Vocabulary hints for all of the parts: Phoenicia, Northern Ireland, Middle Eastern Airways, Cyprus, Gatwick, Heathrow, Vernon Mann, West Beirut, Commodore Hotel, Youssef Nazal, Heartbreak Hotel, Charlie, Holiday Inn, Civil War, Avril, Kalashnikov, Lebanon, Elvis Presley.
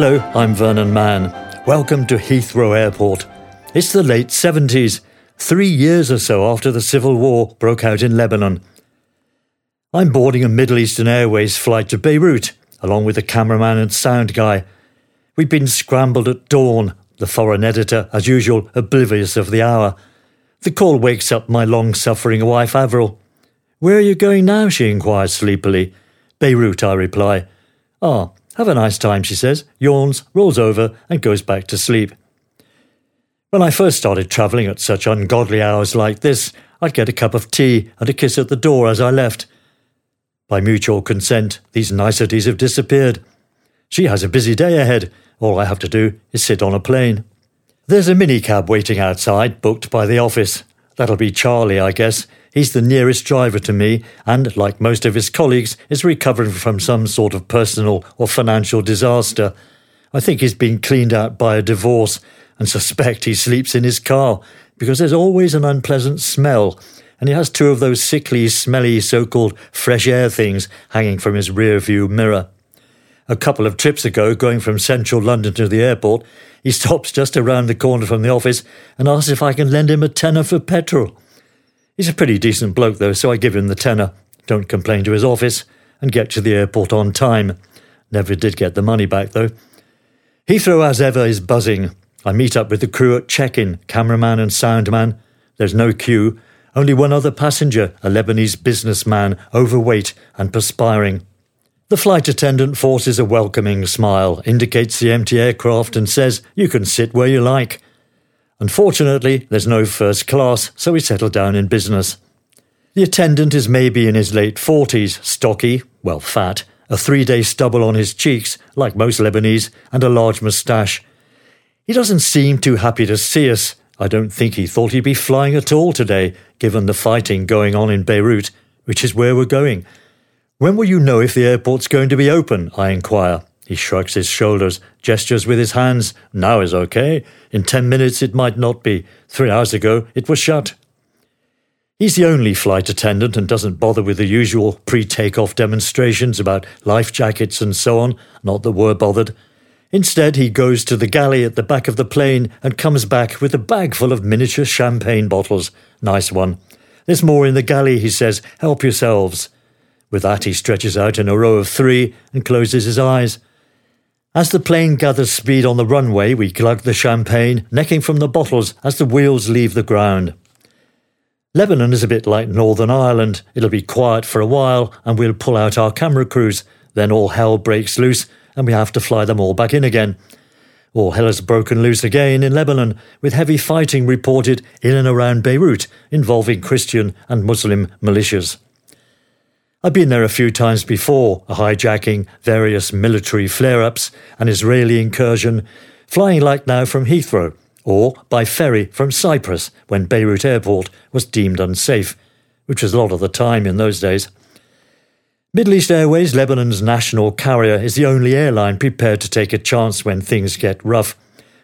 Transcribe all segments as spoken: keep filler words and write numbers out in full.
Hello, I'm Vernon Mann. Welcome to Heathrow Airport. It's the late seventies, three years or so after the Civil War broke out in Lebanon. I'm boarding a Middle Eastern Airways flight to Beirut, along with the cameraman and sound guy. We've been scrambled at dawn, the foreign editor, as usual, oblivious of the hour. The call wakes up my long-suffering wife, Avril. "Where are you going now?" she inquires sleepily. "Beirut," I reply. "Ah, have a nice time," she says, yawns, rolls over and goes back to sleep. When I first started travelling at such ungodly hours like this, I'd get a cup of tea and a kiss at the door as I left. By mutual consent, these niceties have disappeared. She has a busy day ahead. All I have to do is sit on a plane. There's a minicab waiting outside, booked by the office. That'll be Charlie, I guess. He's the nearest driver to me and, like most of his colleagues, is recovering from some sort of personal or financial disaster. I think he's been cleaned out by a divorce and suspect he sleeps in his car because there's always an unpleasant smell, and he has two of those sickly, smelly so-called fresh air things hanging from his rear-view mirror. A couple of trips ago, going from central London to the airport, he stops just around the corner from the office and asks if I can lend him a tenner for petrol. He's a pretty decent bloke, though, so I give him the tenner, don't complain to his office, and get to the airport on time. Never did get the money back, though. Heathrow, as ever, is buzzing. I meet up with the crew at check-in, cameraman and soundman. There's no queue, only one other passenger, a Lebanese businessman, overweight and perspiring. The flight attendant forces a welcoming smile, indicates the empty aircraft and says, "You can sit where you like." Unfortunately, there's no first class, so we settle down in business. The attendant is maybe in his late forties, stocky, well, fat, a three-day stubble on his cheeks, like most Lebanese, and a large moustache. He doesn't seem too happy to see us. I don't think he thought he'd be flying at all today, given the fighting going on in Beirut, which is where we're going. "When will you know if the airport's going to be open?" I inquire. He shrugs his shoulders, gestures with his hands. "Now is okay. In ten minutes it might not be. Three hours ago it was shut." He's the only flight attendant and doesn't bother with the usual pre-takeoff demonstrations about life jackets and so on, not that we're bothered. Instead, he goes to the galley at the back of the plane and comes back with a bag full of miniature champagne bottles. Nice one. "There's more in the galley," he says. "Help yourselves." With that, he stretches out in a row of three and closes his eyes. As the plane gathers speed on the runway, we glug the champagne, necking from the bottles as the wheels leave the ground. Lebanon is a bit like Northern Ireland. It'll be quiet for a while and we'll pull out our camera crews. Then all hell breaks loose and we have to fly them all back in again. All hell has broken loose again in Lebanon, with heavy fighting reported in and around Beirut involving Christian and Muslim militias. I've been there a few times before, a hijacking, various military flare-ups, an Israeli incursion, flying like now from Heathrow, or by ferry from Cyprus when Beirut Airport was deemed unsafe, which was a lot of the time in those days. Middle East Airways, Lebanon's national carrier, is the only airline prepared to take a chance when things get rough,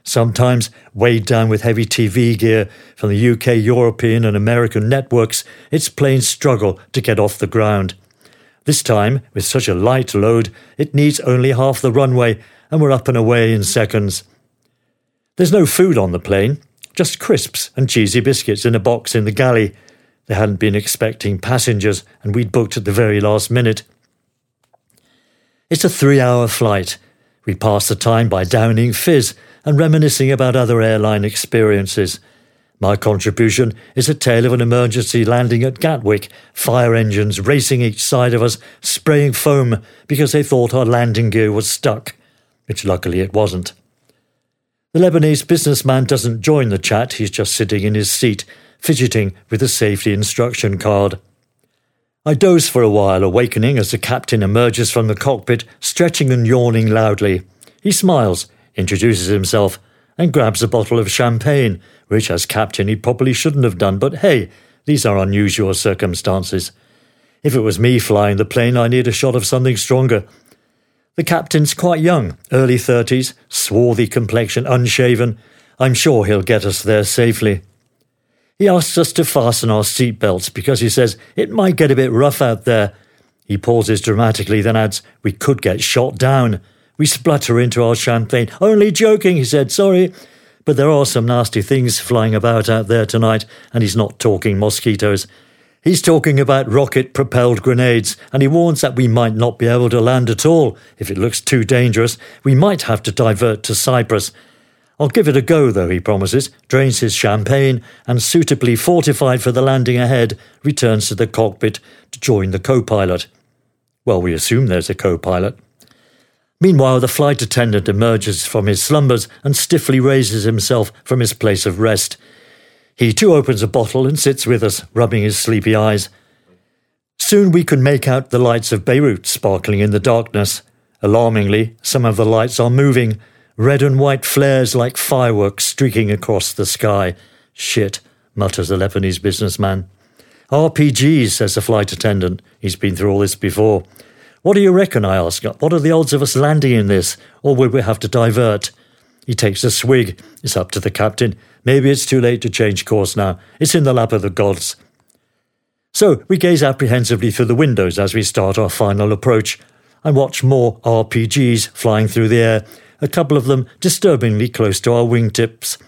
sometimes weighed down with heavy T V gear from the U K, European and American networks. Its planes struggle to get off the ground. This time, with such a light load, it needs only half the runway and we're up and away in seconds. There's no food on the plane, just crisps and cheesy biscuits in a box in the galley. They hadn't been expecting passengers and we'd booked at the very last minute. It's a three-hour flight. We pass the time by downing fizz and reminiscing about other airline experiences. My contribution is a tale of an emergency landing at Gatwick, fire engines racing each side of us, spraying foam because they thought our landing gear was stuck, which luckily it wasn't. The Lebanese businessman doesn't join the chat, he's just sitting in his seat, fidgeting with a safety instruction card. I doze for a while, awakening as the captain emerges from the cockpit, stretching and yawning loudly. He smiles, introduces himself, and grabs a bottle of champagne, which as captain he probably shouldn't have done, but hey, these are unusual circumstances. If it was me flying the plane, I need a shot of something stronger. The captain's quite young, early thirties, swarthy complexion, unshaven. I'm sure he'll get us there safely. He asks us to fasten our seatbelts because he says it might get a bit rough out there. He pauses dramatically, then adds, "We could get shot down," We splutter into our champagne. Only joking, he said, sorry. But there are some nasty things flying about out there tonight, and he's not talking mosquitoes. He's talking about rocket-propelled grenades, and he warns that we might not be able to land at all. If it looks too dangerous, we might have to divert to Cyprus. I'll give it a go, though, he promises, drains his champagne, and suitably fortified for the landing ahead, returns to the cockpit to join the co-pilot. Well, we assume there's a co-pilot. Meanwhile, the flight attendant emerges from his slumbers and stiffly raises himself from his place of rest. He too opens a bottle and sits with us, rubbing his sleepy eyes. Soon we can make out the lights of Beirut sparkling in the darkness. Alarmingly, some of the lights are moving, red and white flares like fireworks streaking across the sky. Shit, mutters the Lebanese businessman. R P Gs, says the flight attendant. He's been through all this before. What do you reckon, I ask. What are the odds of us landing in this? Or will we have to divert? He takes a swig. It's up to the captain. Maybe it's too late to change course now. It's in the lap of the gods. So we gaze apprehensively through the windows as we start our final approach and watch more R P Gs flying through the air, a couple of them disturbingly close to our wingtips.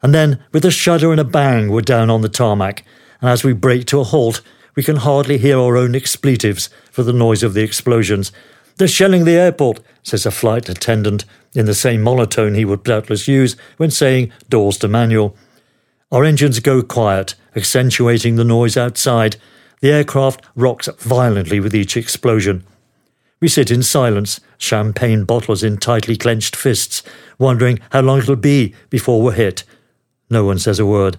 And then, with a shudder and a bang, we're down on the tarmac, and as we break to a halt, we can hardly hear our own expletives for the noise of the explosions. They're shelling the airport, says a flight attendant, in the same monotone he would doubtless use when saying doors to manual. Our engines go quiet, accentuating the noise outside. The aircraft rocks violently with each explosion. We sit in silence, champagne bottles in tightly clenched fists, wondering how long it'll be before we're hit. No one says a word.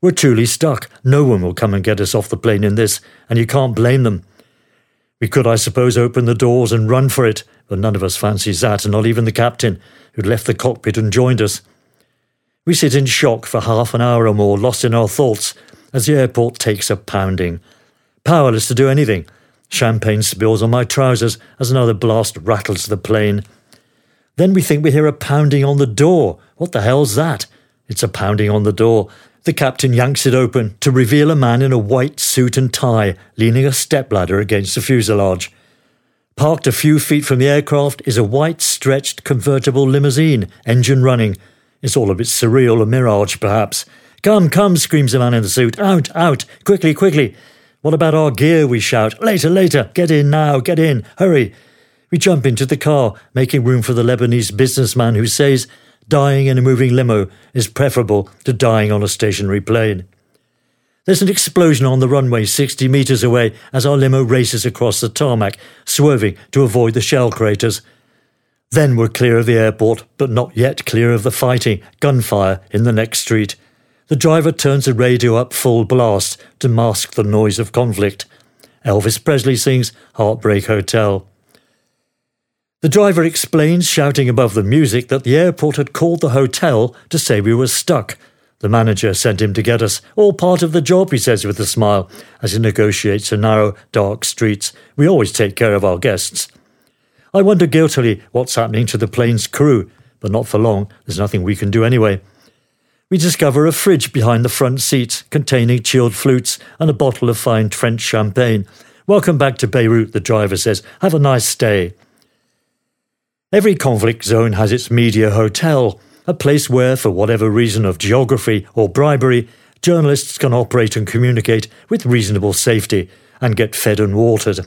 We're truly stuck. No one will come and get us off the plane in this, and you can't blame them. We could, I suppose, open the doors and run for it, but none of us fancies that, and not even the captain, who'd left the cockpit and joined us. We sit in shock for half an hour or more, lost in our thoughts, as the airport takes a pounding. Powerless to do anything. Champagne spills on my trousers as another blast rattles the plane. Then we think we hear a pounding on the door. What the hell's that? It's a pounding on the door. The captain yanks it open to reveal a man in a white suit and tie leaning a stepladder against the fuselage. Parked a few feet from the aircraft is a white stretched convertible limousine, engine running. It's all a bit surreal, a mirage perhaps. Come, come, screams the man in the suit. Out, out, quickly, quickly. What about our gear, we shout. Later, later, get in now, get in, hurry. We jump into the car, making room for the Lebanese businessman who says dying in a moving limo is preferable to dying on a stationary plane. There's an explosion on the runway sixty metres away as our limo races across the tarmac, swerving to avoid the shell craters. Then we're clear of the airport, but not yet clear of the fighting, gunfire in the next street. The driver turns the radio up full blast to mask the noise of conflict. Elvis Presley sings Heartbreak Hotel. The driver explains, shouting above the music, that the airport had called the hotel to say we were stuck. The manager sent him to get us. All part of the job, he says with a smile, as he negotiates the narrow, dark streets. We always take care of our guests. I wonder guiltily what's happening to the plane's crew, but not for long. There's nothing we can do anyway. We discover a fridge behind the front seats, containing chilled flutes and a bottle of fine French champagne. Welcome back to Beirut, the driver says. Have a nice stay. Every conflict zone has its media hotel, a place where, for whatever reason of geography or bribery, journalists can operate and communicate with reasonable safety and get fed and watered.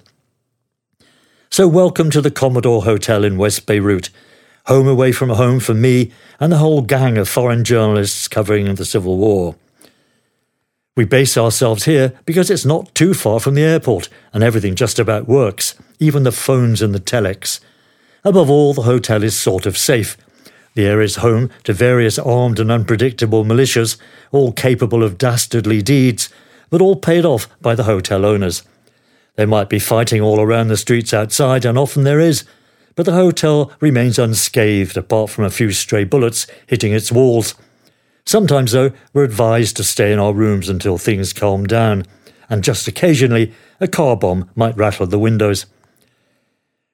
So welcome to the Commodore Hotel in West Beirut, home away from home for me and the whole gang of foreign journalists covering the Civil War. We base ourselves here because it's not too far from the airport and everything just about works, even the phones and the telex. Above all, the hotel is sort of safe. The area is home to various armed and unpredictable militias, all capable of dastardly deeds, but all paid off by the hotel owners. There might be fighting all around the streets outside, and often there is, but the hotel remains unscathed apart from a few stray bullets hitting its walls. Sometimes, though, we're advised to stay in our rooms until things calm down, and just occasionally a car bomb might rattle the windows.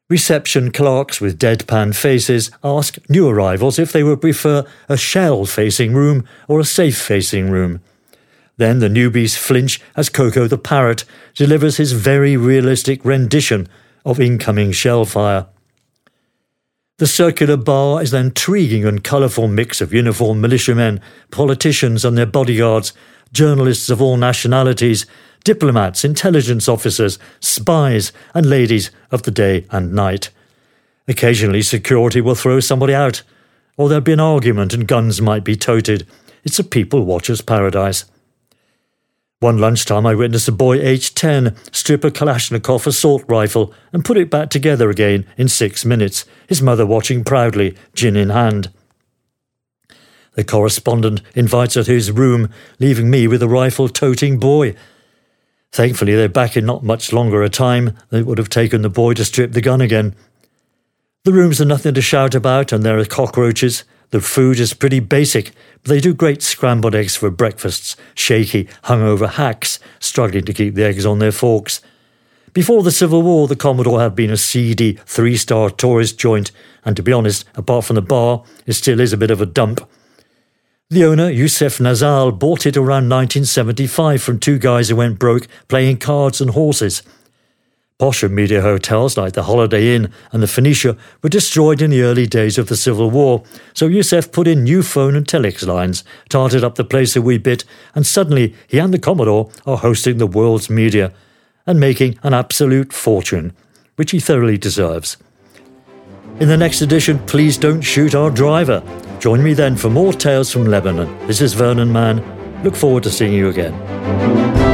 Reception clerks with deadpan faces ask new arrivals if they would prefer a shell-facing room or a safe-facing room. Then the newbies flinch as Coco the Parrot delivers his very realistic rendition of incoming shell fire. The circular bar is an intriguing and colourful mix of uniformed militiamen, politicians and their bodyguards, journalists of all nationalities, diplomats, intelligence officers, spies and ladies of the day and night. Occasionally security will throw somebody out, or there'll be an argument and guns might be toted. It's a people watcher's paradise. One lunchtime I witnessed a boy aged ten strip a Kalashnikov assault rifle and put it back together again in six minutes, his mother watching proudly, gin in hand. The correspondent invites her to his room, leaving me with a rifle-toting boy. Thankfully, they're back in not much longer a time than it would have taken the boy to strip the gun again. The rooms are nothing to shout about and there are cockroaches. The food is pretty basic, but they do great scrambled eggs for breakfasts, shaky, hungover hacks, struggling to keep the eggs on their forks. Before the Civil War, the Commodore had been a seedy, three-star tourist joint, and to be honest, apart from the bar, it still is a bit of a dump. The owner, Youssef Nazal, bought it around nineteen seventy-five from two guys who went broke playing cards and horses. Posher media hotels like the Holiday Inn and the Phoenicia were destroyed in the early days of the Civil War, so Youssef put in new phone and telex lines, tarted up the place a wee bit, and suddenly he and the Commodore are hosting the world's media and making an absolute fortune, which he thoroughly deserves. In the next edition, please don't shoot our driver. Join me then for more Tales from Lebanon. This is Vernon Mann. Look forward to seeing you again.